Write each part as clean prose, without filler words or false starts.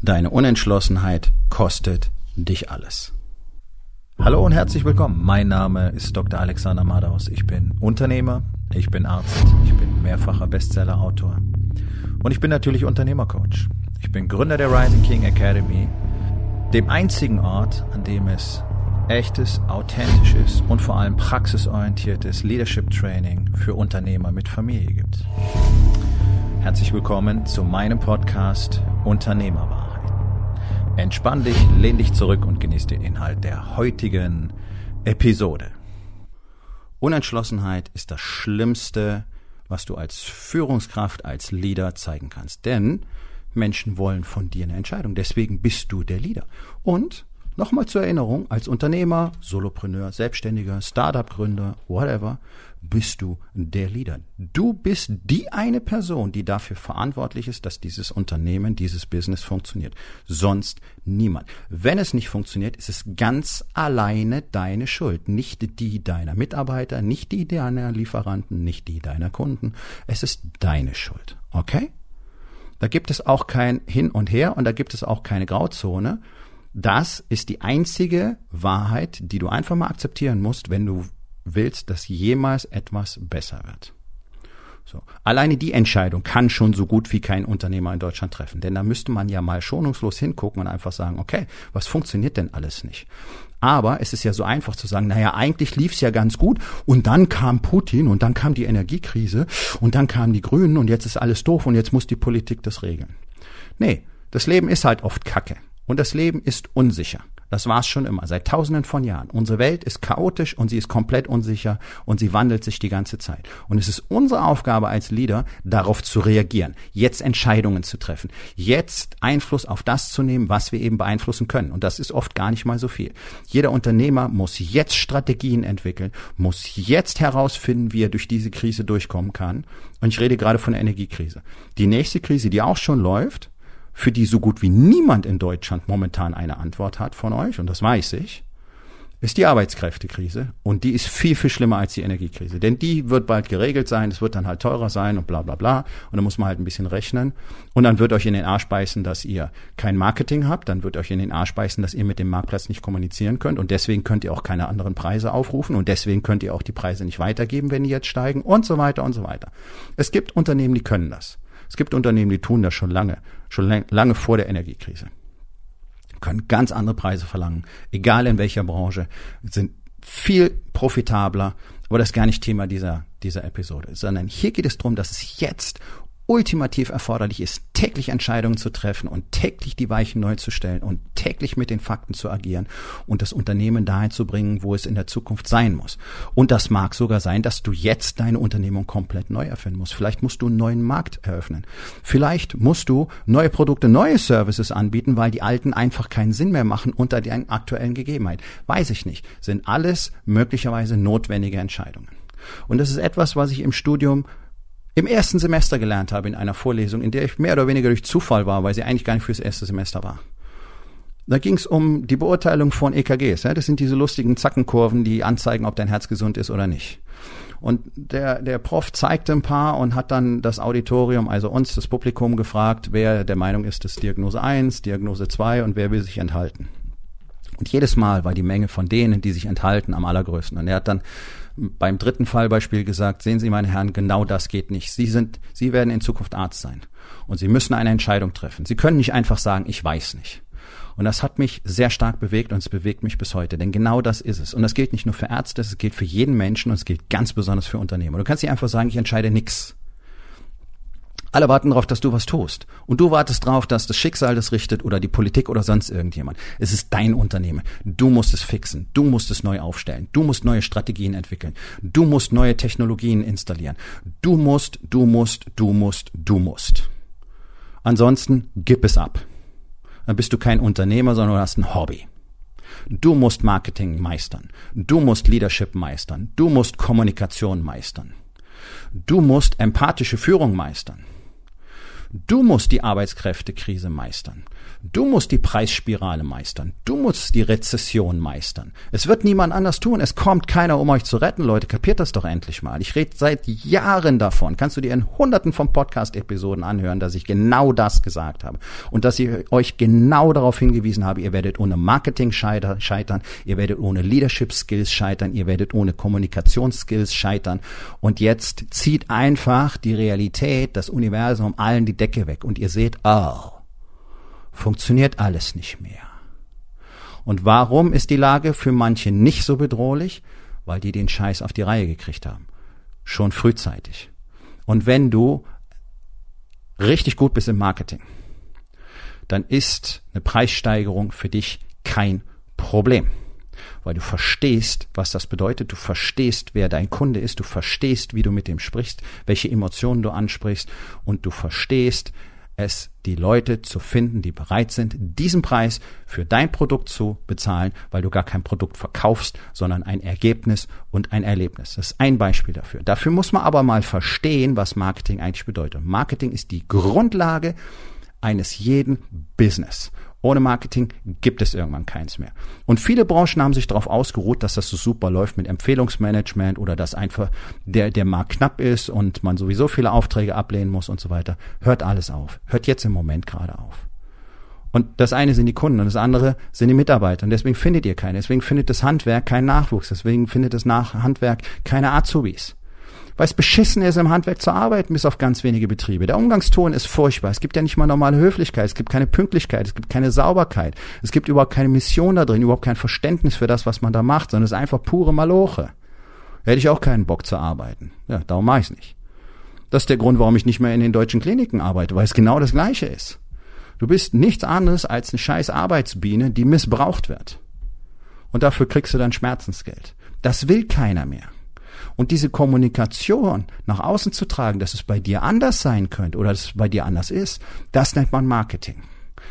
Deine Unentschlossenheit kostet dich alles. Hallo und herzlich willkommen. Mein Name ist Dr. Alexander Madaus. Ich bin Unternehmer, ich bin Arzt, ich bin mehrfacher Bestseller-Autor und ich bin natürlich Unternehmercoach. Ich bin Gründer der Rising King Academy, dem einzigen Ort, an dem es echtes, authentisches und vor allem praxisorientiertes Leadership-Training für Unternehmer mit Familie gibt. Herzlich willkommen zu meinem Podcast Unternehmerbar. Entspann dich, lehn dich zurück und genieß den Inhalt der heutigen Episode. Unentschlossenheit ist das Schlimmste, was du als Führungskraft, als Leader zeigen kannst. Denn Menschen wollen von dir eine Entscheidung. Deswegen bist du der Leader. Und nochmal zur Erinnerung, als Unternehmer, Solopreneur, Selbstständiger, Startup-Gründer, whatever, bist du der Leader. Du bist die eine Person, die dafür verantwortlich ist, dass dieses Unternehmen, dieses Business funktioniert. Sonst niemand. Wenn es nicht funktioniert, ist es ganz alleine deine Schuld. Nicht die deiner Mitarbeiter, nicht die deiner Lieferanten, nicht die deiner Kunden. Es ist deine Schuld. Okay? Da gibt es auch kein Hin und Her und da gibt es auch keine Grauzone. Das ist die einzige Wahrheit, die du einfach mal akzeptieren musst, wenn du willst, dass jemals etwas besser wird. So. Alleine die Entscheidung kann schon so gut wie kein Unternehmer in Deutschland treffen. Denn da müsste man ja mal schonungslos hingucken und einfach sagen, okay, was funktioniert denn alles nicht? Aber es ist ja so einfach zu sagen, naja, eigentlich lief's ja ganz gut und dann kam Putin und dann kam die Energiekrise und dann kamen die Grünen und jetzt ist alles doof und jetzt muss die Politik das regeln. Nee, das Leben ist halt oft Kacke. Und das Leben ist unsicher. Das war es schon immer, seit tausenden von Jahren. Unsere Welt ist chaotisch und sie ist komplett unsicher und sie wandelt sich die ganze Zeit. Und es ist unsere Aufgabe als Leader, darauf zu reagieren, jetzt Entscheidungen zu treffen, jetzt Einfluss auf das zu nehmen, was wir eben beeinflussen können. Und das ist oft gar nicht mal so viel. Jeder Unternehmer muss jetzt Strategien entwickeln, muss jetzt herausfinden, wie er durch diese Krise durchkommen kann. Und ich rede gerade von der Energiekrise. Die nächste Krise, die auch schon läuft, für die so gut wie niemand in Deutschland momentan eine Antwort hat von euch, und das weiß ich, ist die Arbeitskräftekrise. Und die ist viel, viel schlimmer als die Energiekrise. Denn die wird bald geregelt sein, es wird dann halt teurer sein und bla bla bla. Und dann muss man halt ein bisschen rechnen. Und dann wird euch in den Arsch beißen, dass ihr kein Marketing habt. Dann wird euch in den Arsch beißen, dass ihr mit dem Marktplatz nicht kommunizieren könnt. Und deswegen könnt ihr auch keine anderen Preise aufrufen. Und deswegen könnt ihr auch die Preise nicht weitergeben, wenn die jetzt steigen und so weiter und so weiter. Es gibt Unternehmen, die können das. Es gibt Unternehmen, die tun das schon lange vor der Energiekrise. Können ganz andere Preise verlangen, egal in welcher Branche, sind viel profitabler, aber das ist gar nicht Thema dieser Episode, sondern hier geht es darum, dass es jetzt ultimativ erforderlich ist, täglich Entscheidungen zu treffen und täglich die Weichen neu zu stellen und täglich mit den Fakten zu agieren und das Unternehmen dahin zu bringen, wo es in der Zukunft sein muss. Und das mag sogar sein, dass du jetzt deine Unternehmung komplett neu erfinden musst. Vielleicht musst du einen neuen Markt eröffnen. Vielleicht musst du neue Produkte, neue Services anbieten, weil die alten einfach keinen Sinn mehr machen unter den aktuellen Gegebenheiten. Weiß ich nicht. Sind alles möglicherweise notwendige Entscheidungen. Und das ist etwas, was ich im Studium im ersten Semester gelernt habe in einer Vorlesung, in der ich mehr oder weniger durch Zufall war, weil sie eigentlich gar nicht fürs erste Semester war. Da ging es um die Beurteilung von EKGs. Das sind diese lustigen Zackenkurven, die anzeigen, ob dein Herz gesund ist oder nicht. Und der Prof zeigte ein paar und hat dann das Auditorium, also uns, das Publikum, gefragt, wer der Meinung ist, dass Diagnose 1, Diagnose 2 und wer will sich enthalten. Und jedes Mal war die Menge von denen, die sich enthalten, am allergrößten. Und er hat dann beim dritten Fallbeispiel gesagt, sehen Sie, meine Herren, genau das geht nicht. Sie werden in Zukunft Arzt sein. Und Sie müssen eine Entscheidung treffen. Sie können nicht einfach sagen, ich weiß nicht. Und das hat mich sehr stark bewegt und es bewegt mich bis heute. Denn genau das ist es. Und das gilt nicht nur für Ärzte, es gilt für jeden Menschen und es gilt ganz besonders für Unternehmer. Du kannst nicht einfach sagen, ich entscheide nichts. Alle warten darauf, dass du was tust. Und du wartest darauf, dass das Schicksal das richtet oder die Politik oder sonst irgendjemand. Es ist dein Unternehmen. Du musst es fixen. Du musst es neu aufstellen. Du musst neue Strategien entwickeln. Du musst neue Technologien installieren. Du musst. Ansonsten gib es ab. Dann bist du kein Unternehmer, sondern du hast ein Hobby. Du musst Marketing meistern. Du musst Leadership meistern. Du musst Kommunikation meistern. Du musst empathische Führung meistern. Du musst die Arbeitskräftekrise meistern. Du musst die Preisspirale meistern. Du musst die Rezession meistern. Es wird niemand anders tun. Es kommt keiner, um euch zu retten. Leute, kapiert das doch endlich mal. Ich rede seit Jahren davon. Kannst du dir in Hunderten von Podcast-Episoden anhören, dass ich genau das gesagt habe. Und dass ich euch genau darauf hingewiesen habe, ihr werdet ohne Marketing scheitern. Ihr werdet ohne Leadership-Skills scheitern. Ihr werdet ohne Kommunikationsskills scheitern. Und jetzt zieht einfach die Realität, das Universum, allen die Decke weg. Und ihr seht, oh, funktioniert alles nicht mehr. Und warum ist die Lage für manche nicht so bedrohlich? Weil die den Scheiß auf die Reihe gekriegt haben. Schon frühzeitig. Und wenn du richtig gut bist im Marketing, dann ist eine Preissteigerung für dich kein Problem. Weil du verstehst, was das bedeutet, du verstehst, wer dein Kunde ist, du verstehst, wie du mit dem sprichst, welche Emotionen du ansprichst und du verstehst, es die Leute zu finden, die bereit sind, diesen Preis für dein Produkt zu bezahlen, weil du gar kein Produkt verkaufst, sondern ein Ergebnis und ein Erlebnis. Das ist ein Beispiel dafür. Dafür muss man aber mal verstehen, was Marketing eigentlich bedeutet. Marketing ist die Grundlage eines jeden Business. Ohne Marketing gibt es irgendwann keins mehr. Und viele Branchen haben sich darauf ausgeruht, dass das so super läuft mit Empfehlungsmanagement oder dass einfach der Markt knapp ist und man sowieso viele Aufträge ablehnen muss und so weiter. Hört alles auf. Hört jetzt im Moment gerade auf. Und das eine sind die Kunden und das andere sind die Mitarbeiter. Und deswegen findet ihr keine. Deswegen findet das Handwerk keinen Nachwuchs. Deswegen findet das Handwerk keine Azubis. Weil es beschissen ist, im Handwerk zu arbeiten, bis auf ganz wenige Betriebe. Der Umgangston ist furchtbar. Es gibt ja nicht mal normale Höflichkeit. Es gibt keine Pünktlichkeit. Es gibt keine Sauberkeit. Es gibt überhaupt keine Mission da drin, überhaupt kein Verständnis für das, was man da macht, sondern es ist einfach pure Maloche. Da hätte ich auch keinen Bock zu arbeiten. Ja, darum mache ich es nicht. Das ist der Grund, warum ich nicht mehr in den deutschen Kliniken arbeite, weil es genau das Gleiche ist. Du bist nichts anderes als eine scheiß Arbeitsbiene, die missbraucht wird. Und dafür kriegst du dann Schmerzensgeld. Das will keiner mehr. Und diese Kommunikation nach außen zu tragen, dass es bei dir anders sein könnte oder dass es bei dir anders ist, das nennt man Marketing.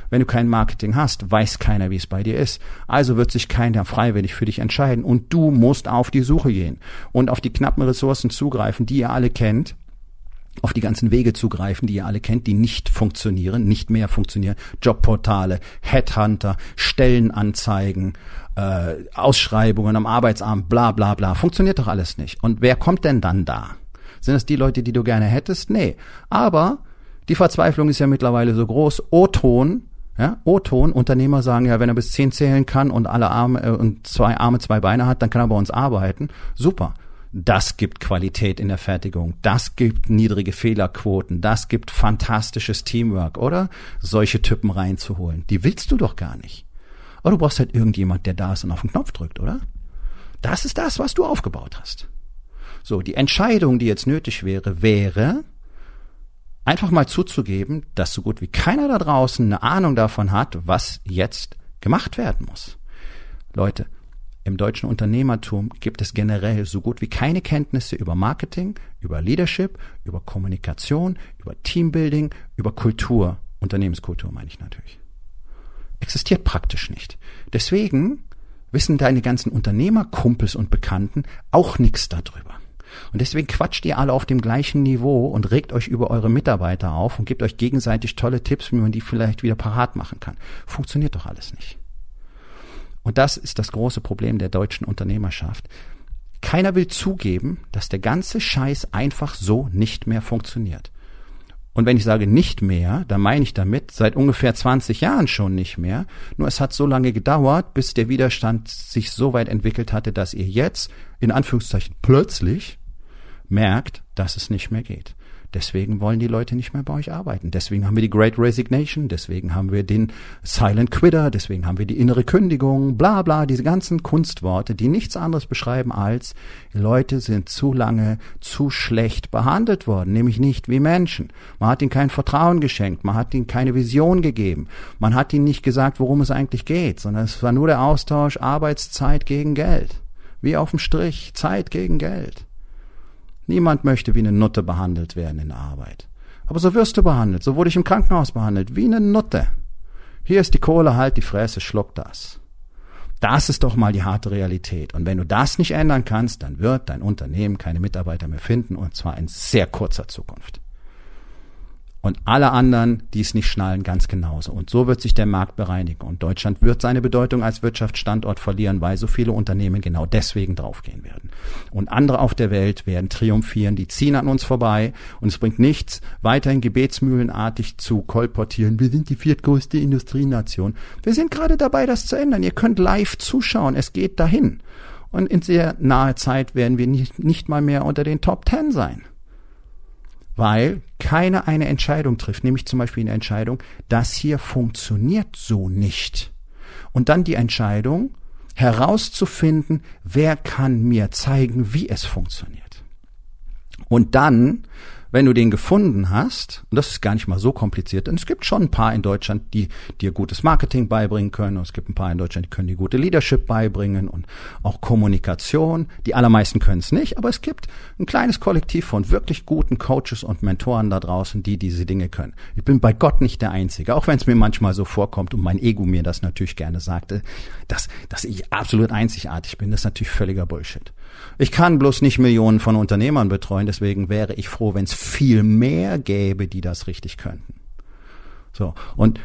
Wenn du kein Marketing hast, weiß keiner, wie es bei dir ist. Also wird sich keiner freiwillig für dich entscheiden und du musst auf die Suche gehen und auf die knappen Ressourcen zugreifen, die ihr alle kennt, auf die ganzen Wege zugreifen, die ihr alle kennt, die nicht funktionieren, nicht mehr funktionieren. Jobportale, Headhunter, Stellenanzeigen, Ausschreibungen am Arbeitsamt, bla bla bla. Funktioniert doch alles nicht. Und wer kommt denn dann da? Sind das die Leute, die du gerne hättest? Nee. Aber die Verzweiflung ist ja mittlerweile so groß. O-Ton, ja, O-Ton, Unternehmer sagen ja, wenn er bis 10 zählen kann und alle Arme und 2 Arme, 2 Beine hat, dann kann er bei uns arbeiten. Super. Das gibt Qualität in der Fertigung, das gibt niedrige Fehlerquoten, das gibt fantastisches Teamwork, oder? Solche Typen reinzuholen, die willst du doch gar nicht. Aber du brauchst halt irgendjemand, der da ist und auf den Knopf drückt, oder? Das ist das, was du aufgebaut hast. So, die Entscheidung, die jetzt nötig wäre, einfach mal zuzugeben, dass so gut wie keiner da draußen eine Ahnung davon hat, was jetzt gemacht werden muss. Leute, im deutschen Unternehmertum gibt es generell so gut wie keine Kenntnisse über Marketing, über Leadership, über Kommunikation, über Teambuilding, über Kultur, Unternehmenskultur meine ich natürlich. Existiert praktisch nicht. Deswegen wissen deine ganzen Unternehmerkumpels und Bekannten auch nichts darüber. Und deswegen quatscht ihr alle auf dem gleichen Niveau und regt euch über eure Mitarbeiter auf und gebt euch gegenseitig tolle Tipps, wie man die vielleicht wieder parat machen kann. Funktioniert doch alles nicht. Und das ist das große Problem der deutschen Unternehmerschaft. Keiner will zugeben, dass der ganze Scheiß einfach so nicht mehr funktioniert. Und wenn ich sage nicht mehr, dann meine ich damit seit ungefähr 20 Jahren schon nicht mehr. Nur es hat so lange gedauert, bis der Widerstand sich so weit entwickelt hatte, dass ihr jetzt, in Anführungszeichen, plötzlich merkt, dass es nicht mehr geht. Deswegen wollen die Leute nicht mehr bei euch arbeiten. Deswegen haben wir die Great Resignation, deswegen haben wir den Silent Quitter, deswegen haben wir die innere Kündigung, bla bla, diese ganzen Kunstworte, die nichts anderes beschreiben als, Leute sind zu lange, zu schlecht behandelt worden, nämlich nicht wie Menschen. Man hat ihnen kein Vertrauen geschenkt, man hat ihnen keine Vision gegeben, man hat ihnen nicht gesagt, worum es eigentlich geht, sondern es war nur der Austausch Arbeitszeit gegen Geld. Wie auf dem Strich, Zeit gegen Geld. Niemand möchte wie eine Nutte behandelt werden in der Arbeit. Aber so wirst du behandelt. So wurde ich im Krankenhaus behandelt. Wie eine Nutte. Hier ist die Kohle, halt die Fresse, schluck das. Das ist doch mal die harte Realität. Und wenn du das nicht ändern kannst, dann wird dein Unternehmen keine Mitarbeiter mehr finden. Und zwar in sehr kurzer Zukunft. Und alle anderen, die es nicht schnallen, ganz genauso. Und so wird sich der Markt bereinigen. Und Deutschland wird seine Bedeutung als Wirtschaftsstandort verlieren, weil so viele Unternehmen genau deswegen draufgehen werden. Und andere auf der Welt werden triumphieren, die ziehen an uns vorbei. Und es bringt nichts, weiterhin gebetsmühlenartig zu kolportieren. Wir sind die viertgrößte Industrienation. Wir sind gerade dabei, das zu ändern. Ihr könnt live zuschauen. Es geht dahin. Und in sehr naher Zeit werden wir nicht mal mehr unter den Top 10 sein. Weil keiner eine Entscheidung trifft, nämlich zum Beispiel eine Entscheidung, das hier funktioniert so nicht. Und dann die Entscheidung, herauszufinden, wer kann mir zeigen, wie es funktioniert. Und dann, wenn du den gefunden hast, und das ist gar nicht mal so kompliziert, denn es gibt schon ein paar in Deutschland, die dir gutes Marketing beibringen können, und es gibt ein paar in Deutschland, die können dir gute Leadership beibringen und auch Kommunikation. Die allermeisten können es nicht, aber es gibt ein kleines Kollektiv von wirklich guten Coaches und Mentoren da draußen, die diese Dinge können. Ich bin bei Gott nicht der Einzige, auch wenn es mir manchmal so vorkommt und mein Ego mir das natürlich gerne sagte, dass ich absolut einzigartig bin. Das ist natürlich völliger Bullshit. Ich kann bloß nicht Millionen von Unternehmern betreuen, deswegen wäre ich froh, wenn es viel mehr gäbe, die das richtig könnten. So. Und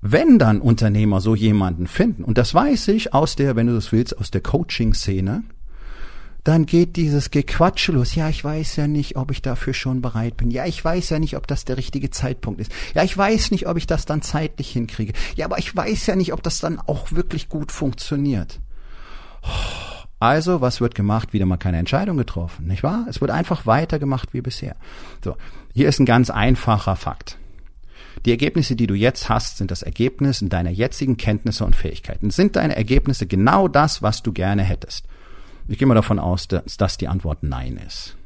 wenn dann Unternehmer so jemanden finden, und das weiß ich aus der, wenn du das willst, aus der Coaching-Szene, dann geht dieses Gequatsche los. Ja, ich weiß ja nicht, ob ich dafür schon bereit bin. Ja, ich weiß ja nicht, ob das der richtige Zeitpunkt ist. Ja, ich weiß nicht, ob ich das dann zeitlich hinkriege. Ja, aber ich weiß ja nicht, ob das dann auch wirklich gut funktioniert. Also, was wird gemacht? Wieder mal keine Entscheidung getroffen, nicht wahr? Es wird einfach weitergemacht wie bisher. So, hier ist ein ganz einfacher Fakt. Die Ergebnisse, die du jetzt hast, sind das Ergebnis deiner jetzigen Kenntnisse und Fähigkeiten. Sind deine Ergebnisse genau das, was du gerne hättest? Ich gehe mal davon aus, dass die Antwort Nein ist.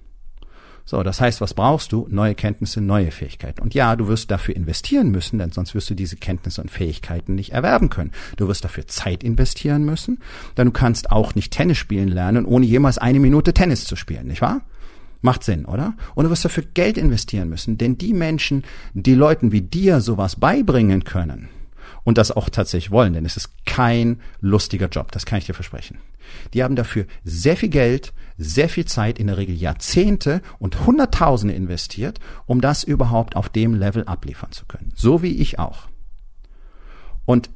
So, das heißt, was brauchst du? Neue Kenntnisse, neue Fähigkeiten. Und ja, du wirst dafür investieren müssen, denn sonst wirst du diese Kenntnisse und Fähigkeiten nicht erwerben können. Du wirst dafür Zeit investieren müssen, denn du kannst auch nicht Tennis spielen lernen, ohne jemals eine Minute Tennis zu spielen, nicht wahr? Macht Sinn, oder? Und du wirst dafür Geld investieren müssen, denn die Menschen, die Leuten wie dir sowas beibringen können und das auch tatsächlich wollen, denn es ist kein lustiger Job, das kann ich dir versprechen. Die haben dafür sehr viel Geld, sehr viel Zeit, in der Regel Jahrzehnte und Hunderttausende investiert, um das überhaupt auf dem Level abliefern zu können. So wie ich auch. Und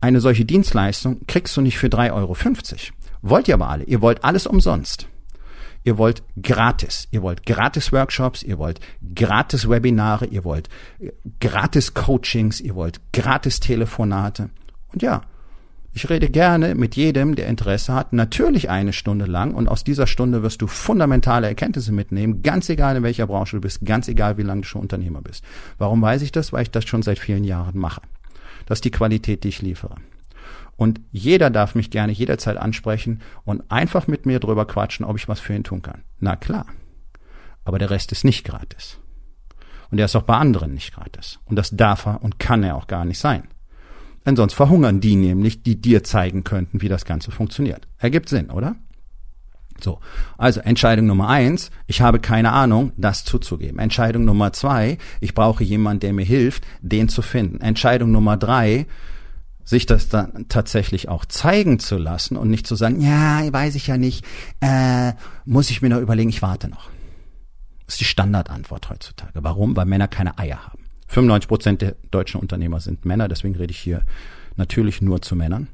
eine solche Dienstleistung kriegst du nicht für 3,50 €. Wollt ihr aber alle. Ihr wollt alles umsonst. Ihr wollt gratis. Ihr wollt gratis Workshops, ihr wollt gratis Webinare, ihr wollt gratis Coachings, ihr wollt gratis Telefonate. Und ja, ich rede gerne mit jedem, der Interesse hat, natürlich eine Stunde lang, und aus dieser Stunde wirst du fundamentale Erkenntnisse mitnehmen, ganz egal in welcher Branche du bist, ganz egal wie lange du schon Unternehmer bist. Warum weiß ich das? Weil ich das schon seit vielen Jahren mache. Das ist die Qualität, die ich liefere. Und jeder darf mich gerne jederzeit ansprechen und einfach mit mir drüber quatschen, ob ich was für ihn tun kann. Na klar, aber der Rest ist nicht gratis. Und der ist auch bei anderen nicht gratis. Und das darf er und kann er auch gar nicht sein. Denn sonst verhungern die nämlich, die dir zeigen könnten, wie das Ganze funktioniert. Ergibt Sinn, oder? So, also Entscheidung Nummer 1, ich habe keine Ahnung, das zuzugeben. Entscheidung Nummer 2, ich brauche jemanden, der mir hilft, den zu finden. Entscheidung Nummer 3, sich das dann tatsächlich auch zeigen zu lassen und nicht zu sagen, ja, weiß ich ja nicht, muss ich mir noch überlegen, ich warte noch. Das ist die Standardantwort heutzutage. Warum? Weil Männer keine Eier haben. 95% der deutschen Unternehmer sind Männer, deswegen rede ich hier natürlich nur zu Männern.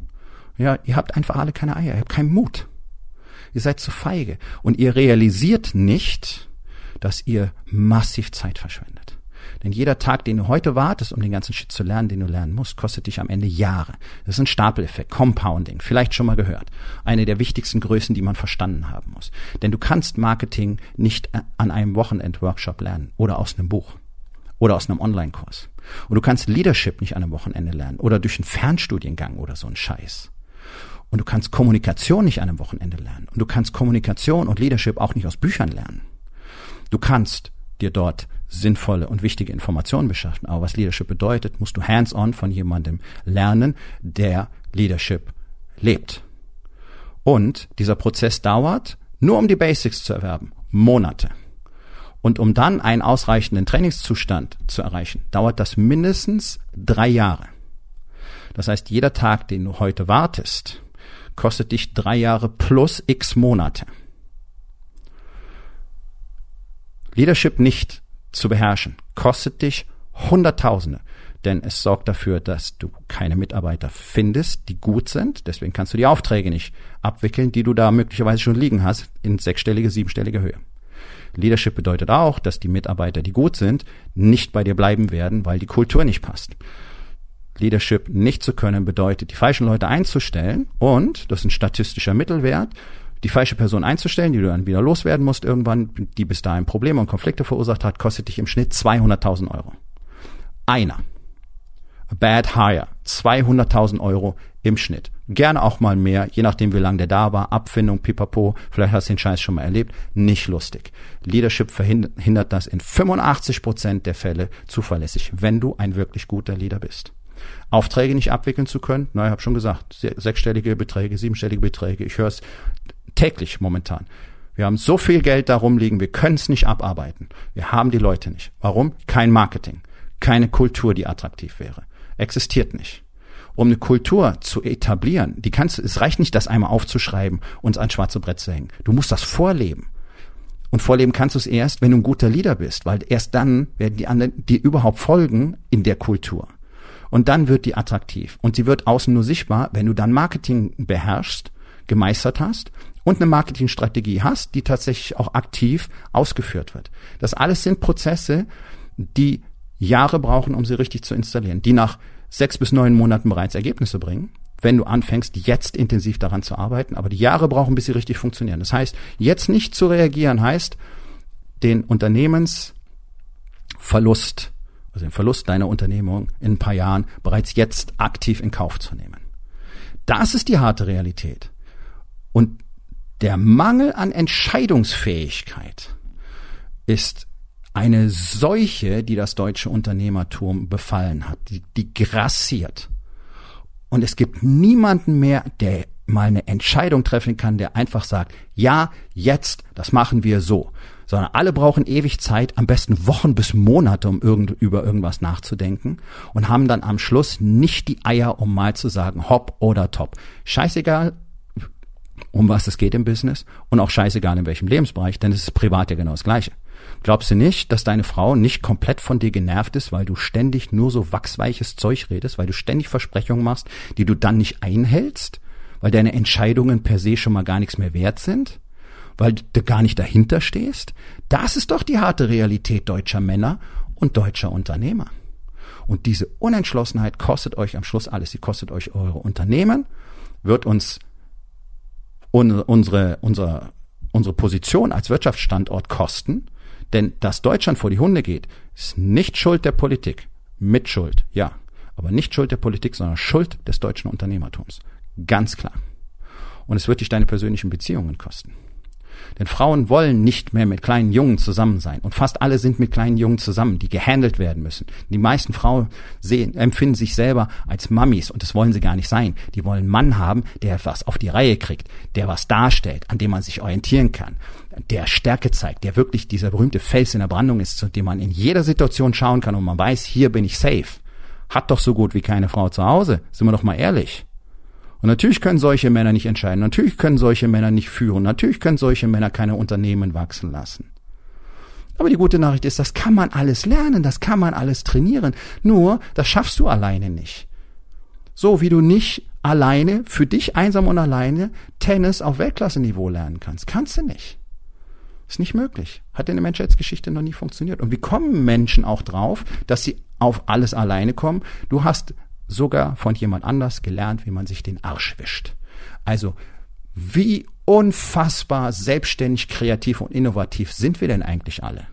Ja, ihr habt einfach alle keine Eier, ihr habt keinen Mut. Ihr seid zu feige und ihr realisiert nicht, dass ihr massiv Zeit verschwendet. Denn jeder Tag, den du heute wartest, um den ganzen Shit zu lernen, den du lernen musst, kostet dich am Ende Jahre. Das ist ein Stapeleffekt, Compounding, vielleicht schon mal gehört. Eine der wichtigsten Größen, die man verstanden haben muss. Denn du kannst Marketing nicht an einem Wochenend-Workshop lernen oder aus einem Buch. Oder aus einem Online-Kurs. Und du kannst Leadership nicht an einem Wochenende lernen oder durch einen Fernstudiengang oder so einen Scheiß. Und du kannst Kommunikation nicht an einem Wochenende lernen. Und du kannst Kommunikation und Leadership auch nicht aus Büchern lernen. Du kannst dir dort sinnvolle und wichtige Informationen beschaffen. Aber was Leadership bedeutet, musst du hands-on von jemandem lernen, der Leadership lebt. Und dieser Prozess dauert, nur um die Basics zu erwerben, Monate. Und um dann einen ausreichenden Trainingszustand zu erreichen, dauert das mindestens 3 Jahre. Das heißt, jeder Tag, den du heute wartest, kostet dich 3 Jahre plus x Monate. Leadership nicht zu beherrschen, kostet dich Hunderttausende. Denn es sorgt dafür, dass du keine Mitarbeiter findest, die gut sind. Deswegen kannst du die Aufträge nicht abwickeln, die du da möglicherweise schon liegen hast, in sechsstellige, siebenstellige Höhe. Leadership bedeutet auch, dass die Mitarbeiter, die gut sind, nicht bei dir bleiben werden, weil die Kultur nicht passt. Leadership nicht zu können bedeutet, die falschen Leute einzustellen und, das ist ein statistischer Mittelwert, die falsche Person einzustellen, die du dann wieder loswerden musst irgendwann, die bis dahin Probleme und Konflikte verursacht hat, kostet dich im Schnitt 200.000 Euro. Einer. A bad hire. 200.000 Euro im Schnitt. Gerne auch mal mehr, je nachdem wie lange der da war. Abfindung, pipapo, vielleicht hast du den Scheiß schon mal erlebt. Nicht lustig. Leadership verhindert das in 85% der Fälle zuverlässig, wenn du ein wirklich guter Leader bist. Aufträge nicht abwickeln zu können, naja, ich habe schon gesagt, sechsstellige Beträge, siebenstellige Beträge, ich höre es täglich momentan. Wir haben so viel Geld da rumliegen, wir können es nicht abarbeiten. Wir haben die Leute nicht. Warum? Kein Marketing, keine Kultur, die attraktiv wäre. Existiert nicht. Um eine Kultur zu etablieren, es reicht nicht, das einmal aufzuschreiben und ans schwarze Brett zu hängen. Du musst das vorleben. Und vorleben kannst du es erst, wenn du ein guter Leader bist, weil erst dann werden die anderen dir überhaupt folgen in der Kultur. Und dann wird die attraktiv. Und sie wird außen nur sichtbar, wenn du dann Marketing beherrschst, gemeistert hast und eine Marketingstrategie hast, die tatsächlich auch aktiv ausgeführt wird. Das alles sind Prozesse, die Jahre brauchen, um sie richtig zu installieren, die nach 6 bis 9 Monaten bereits Ergebnisse bringen, wenn du anfängst, jetzt intensiv daran zu arbeiten. Aber die Jahre brauchen, bis sie richtig funktionieren. Das heißt, jetzt nicht zu reagieren heißt, den Unternehmensverlust, also den Verlust deiner Unternehmung in ein paar Jahren bereits jetzt aktiv in Kauf zu nehmen. Das ist die harte Realität. Und der Mangel an Entscheidungsfähigkeit ist eine Seuche, die das deutsche Unternehmertum befallen hat, die grassiert. Und es gibt niemanden mehr, der mal eine Entscheidung treffen kann, der einfach sagt, ja, jetzt, das machen wir so. Sondern alle brauchen ewig Zeit, am besten Wochen bis Monate, um über irgendwas nachzudenken und haben dann am Schluss nicht die Eier, um mal zu sagen, hopp oder top. Scheißegal, um was es geht im Business und auch scheißegal, in welchem Lebensbereich, denn es ist privat ja genau das Gleiche. Glaubst du nicht, dass deine Frau nicht komplett von dir genervt ist, weil du ständig nur so wachsweiches Zeug redest, weil du ständig Versprechungen machst, die du dann nicht einhältst, weil deine Entscheidungen per se schon mal gar nichts mehr wert sind, weil du gar nicht dahinter stehst? Das ist doch die harte Realität deutscher Männer und deutscher Unternehmer. Und diese Unentschlossenheit kostet euch am Schluss alles. Sie kostet euch eure Unternehmen, wird uns unsere Position als Wirtschaftsstandort kosten. Denn dass Deutschland vor die Hunde geht, ist nicht Schuld der Politik. Mit Schuld, ja. Aber nicht Schuld der Politik, sondern Schuld des deutschen Unternehmertums. Ganz klar. Und es wird dich deine persönlichen Beziehungen kosten. Denn Frauen wollen nicht mehr mit kleinen Jungen zusammen sein. Und fast alle sind mit kleinen Jungen zusammen, die gehandelt werden müssen. Die meisten Frauen empfinden sich selber als Mammis und das wollen sie gar nicht sein. Die wollen einen Mann haben, der was auf die Reihe kriegt, der was darstellt, an dem man sich orientieren kann, der Stärke zeigt, der wirklich dieser berühmte Fels in der Brandung ist, zu dem man in jeder Situation schauen kann und man weiß, hier bin ich safe. Hat doch so gut wie keine Frau zu Hause, sind wir doch mal ehrlich. Und natürlich können solche Männer nicht entscheiden, natürlich können solche Männer nicht führen, natürlich können solche Männer keine Unternehmen wachsen lassen. Aber die gute Nachricht ist, das kann man alles lernen, das kann man alles trainieren, nur das schaffst du alleine nicht. So wie du nicht alleine, für dich einsam und alleine, Tennis auf Weltklasseniveau lernen kannst. Kannst du nicht. Ist nicht möglich. Hat in der Menschheitsgeschichte noch nie funktioniert. Und wie kommen Menschen auch drauf, dass sie auf alles alleine kommen? Du hast sogar von jemand anders gelernt, wie man sich den Arsch wischt. Also, wie unfassbar selbstständig, kreativ und innovativ sind wir denn eigentlich alle?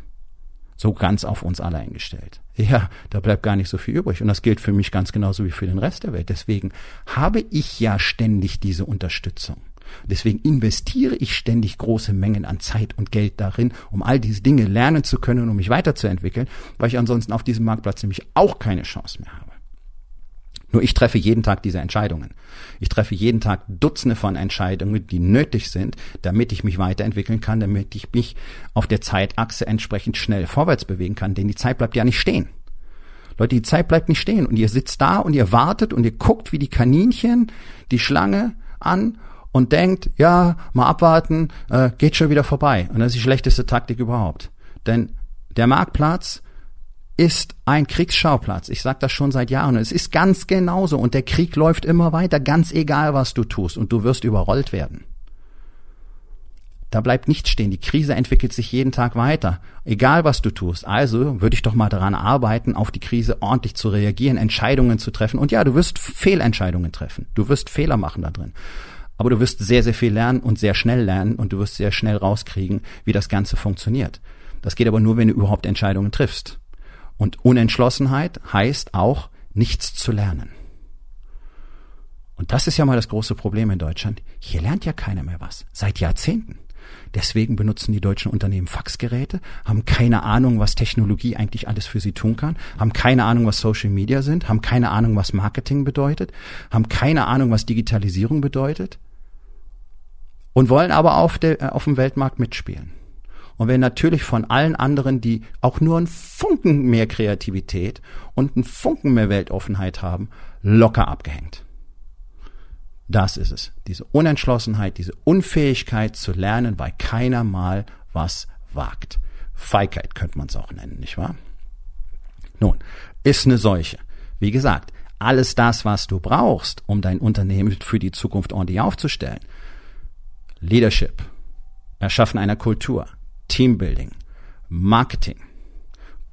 So ganz auf uns alle eingestellt. Ja, da bleibt gar nicht so viel übrig. Und das gilt für mich ganz genauso wie für den Rest der Welt. Deswegen habe ich ja ständig diese Unterstützung. Deswegen investiere ich ständig große Mengen an Zeit und Geld darin, um all diese Dinge lernen zu können und um mich weiterzuentwickeln, weil ich ansonsten auf diesem Marktplatz nämlich auch keine Chance mehr habe. Nur ich treffe jeden Tag diese Entscheidungen. Ich treffe jeden Tag Dutzende von Entscheidungen, die nötig sind, damit ich mich weiterentwickeln kann, damit ich mich auf der Zeitachse entsprechend schnell vorwärts bewegen kann, denn die Zeit bleibt ja nicht stehen. Leute, die Zeit bleibt nicht stehen und ihr sitzt da und ihr wartet und ihr guckt wie die Kaninchen die Schlange an und denkt, ja, mal abwarten, geht schon wieder vorbei. Und das ist die schlechteste Taktik überhaupt. Denn Der Marktplatz ist ein Kriegsschauplatz. Ich sage das schon seit Jahren. Es ist ganz genauso. Und der Krieg läuft immer weiter, ganz egal, was du tust. Und du wirst überrollt werden. Da bleibt nichts stehen. Die Krise entwickelt sich jeden Tag weiter. Egal, was du tust. Also würde ich doch mal daran arbeiten, auf die Krise ordentlich zu reagieren, Entscheidungen zu treffen. Und ja, du wirst Fehlentscheidungen treffen. Du wirst Fehler machen da drin. Aber du wirst sehr, sehr viel lernen und sehr schnell lernen. Und du wirst sehr schnell rauskriegen, wie das Ganze funktioniert. Das geht aber nur, wenn du überhaupt Entscheidungen triffst. Und Unentschlossenheit heißt auch, nichts zu lernen. Und das ist ja mal das große Problem in Deutschland. Hier lernt ja keiner mehr was. Seit Jahrzehnten. Deswegen benutzen die deutschen Unternehmen Faxgeräte, haben keine Ahnung, was Technologie eigentlich alles für sie tun kann, haben keine Ahnung, was Social Media sind, haben keine Ahnung, was Marketing bedeutet, haben keine Ahnung, was Digitalisierung bedeutet und wollen aber auf dem Weltmarkt mitspielen. Und wenn natürlich von allen anderen, die auch nur einen Funken mehr Kreativität und einen Funken mehr Weltoffenheit haben, locker abgehängt. Das ist es. Diese Unentschlossenheit, diese Unfähigkeit zu lernen, weil keiner mal was wagt. Feigheit könnte man es auch nennen, nicht wahr? Nun, ist eine Seuche. Wie gesagt, alles das, was du brauchst, um dein Unternehmen für die Zukunft ordentlich aufzustellen. Leadership, Erschaffen einer Kultur, Teambuilding, Marketing,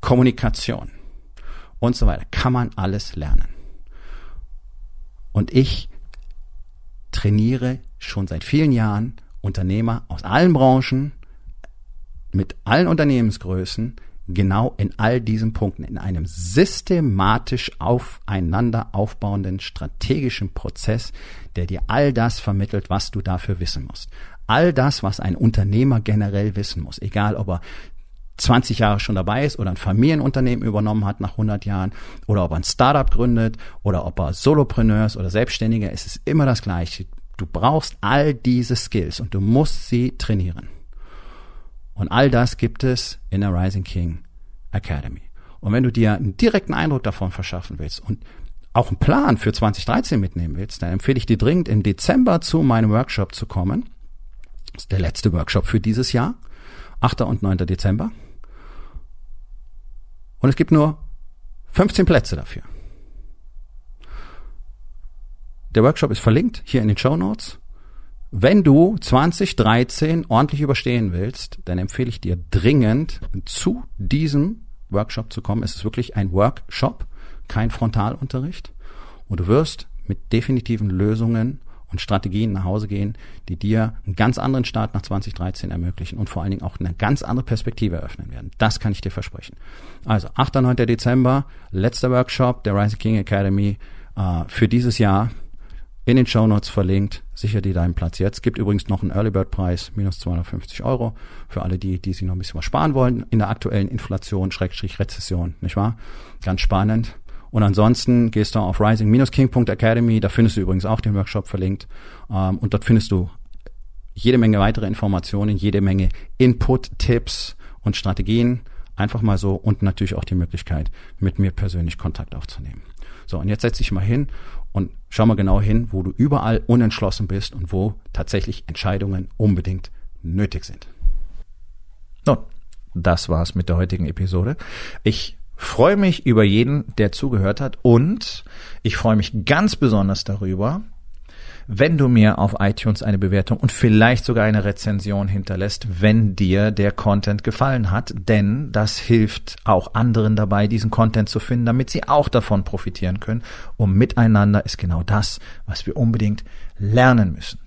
Kommunikation und so weiter. Kann man alles lernen. Und ich trainiere schon seit vielen Jahren Unternehmer aus allen Branchen, mit allen Unternehmensgrößen, genau in all diesen Punkten, in einem systematisch aufeinander aufbauenden strategischen Prozess, der dir all das vermittelt, was du dafür wissen musst. All das, was ein Unternehmer generell wissen muss, egal ob er 20 Jahre schon dabei ist oder ein Familienunternehmen übernommen hat nach 100 Jahren oder ob er ein Startup gründet oder ob er Solopreneur ist oder Selbstständiger, es ist immer das Gleiche. Du brauchst all diese Skills und du musst sie trainieren. Und all das gibt es in der Rising King Academy. Und wenn du dir einen direkten Eindruck davon verschaffen willst und auch einen Plan für 2013 mitnehmen willst, dann empfehle ich dir dringend, im Dezember zu meinem Workshop zu kommen. Das ist der letzte Workshop für dieses Jahr, 8. und 9. Dezember. Und es gibt nur 15 Plätze dafür. Der Workshop ist verlinkt hier in den Shownotes. Wenn du 2013 ordentlich überstehen willst, dann empfehle ich dir dringend, zu diesem Workshop zu kommen. Es ist wirklich ein Workshop, kein Frontalunterricht. Und du wirst mit definitiven Lösungen und Strategien nach Hause gehen, die dir einen ganz anderen Start nach 2013 ermöglichen und vor allen Dingen auch eine ganz andere Perspektive eröffnen werden. Das kann ich dir versprechen. Also 8. und 9. Dezember, letzter Workshop der Rising King Academy für dieses Jahr, in den Shownotes verlinkt. Sicher dir deinen Platz jetzt. Gibt übrigens noch einen Early Bird Preis, minus 250 Euro, für alle die sich noch ein bisschen was sparen wollen in der aktuellen Inflation, Rezession, nicht wahr? Ganz spannend. Und ansonsten gehst du auf rising-king.academy, da findest du übrigens auch den Workshop verlinkt. Und dort findest du jede Menge weitere Informationen, jede Menge Input, Tipps und Strategien. Einfach mal so und natürlich auch die Möglichkeit, mit mir persönlich Kontakt aufzunehmen. So, und jetzt setz dich mal hin und schau mal genau hin, wo du überall unentschlossen bist und wo tatsächlich Entscheidungen unbedingt nötig sind. Nun, das war's mit der heutigen Episode. Ich freue mich über jeden, der zugehört hat, und ich freue mich ganz besonders darüber, wenn du mir auf iTunes eine Bewertung und vielleicht sogar eine Rezension hinterlässt, wenn dir der Content gefallen hat, denn das hilft auch anderen dabei, diesen Content zu finden, damit sie auch davon profitieren können. Und miteinander ist genau das, was wir unbedingt lernen müssen.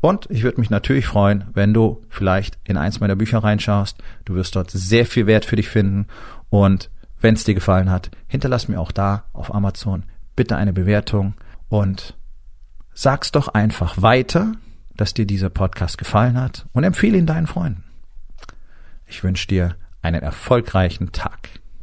Und ich würde mich natürlich freuen, wenn du vielleicht in eins meiner Bücher reinschaust. Du wirst dort sehr viel Wert für dich finden, und wenn es dir gefallen hat, hinterlass mir auch da auf Amazon bitte eine Bewertung und sag's doch einfach weiter, dass dir dieser Podcast gefallen hat, und empfehle ihn deinen Freunden. Ich wünsche dir einen erfolgreichen Tag.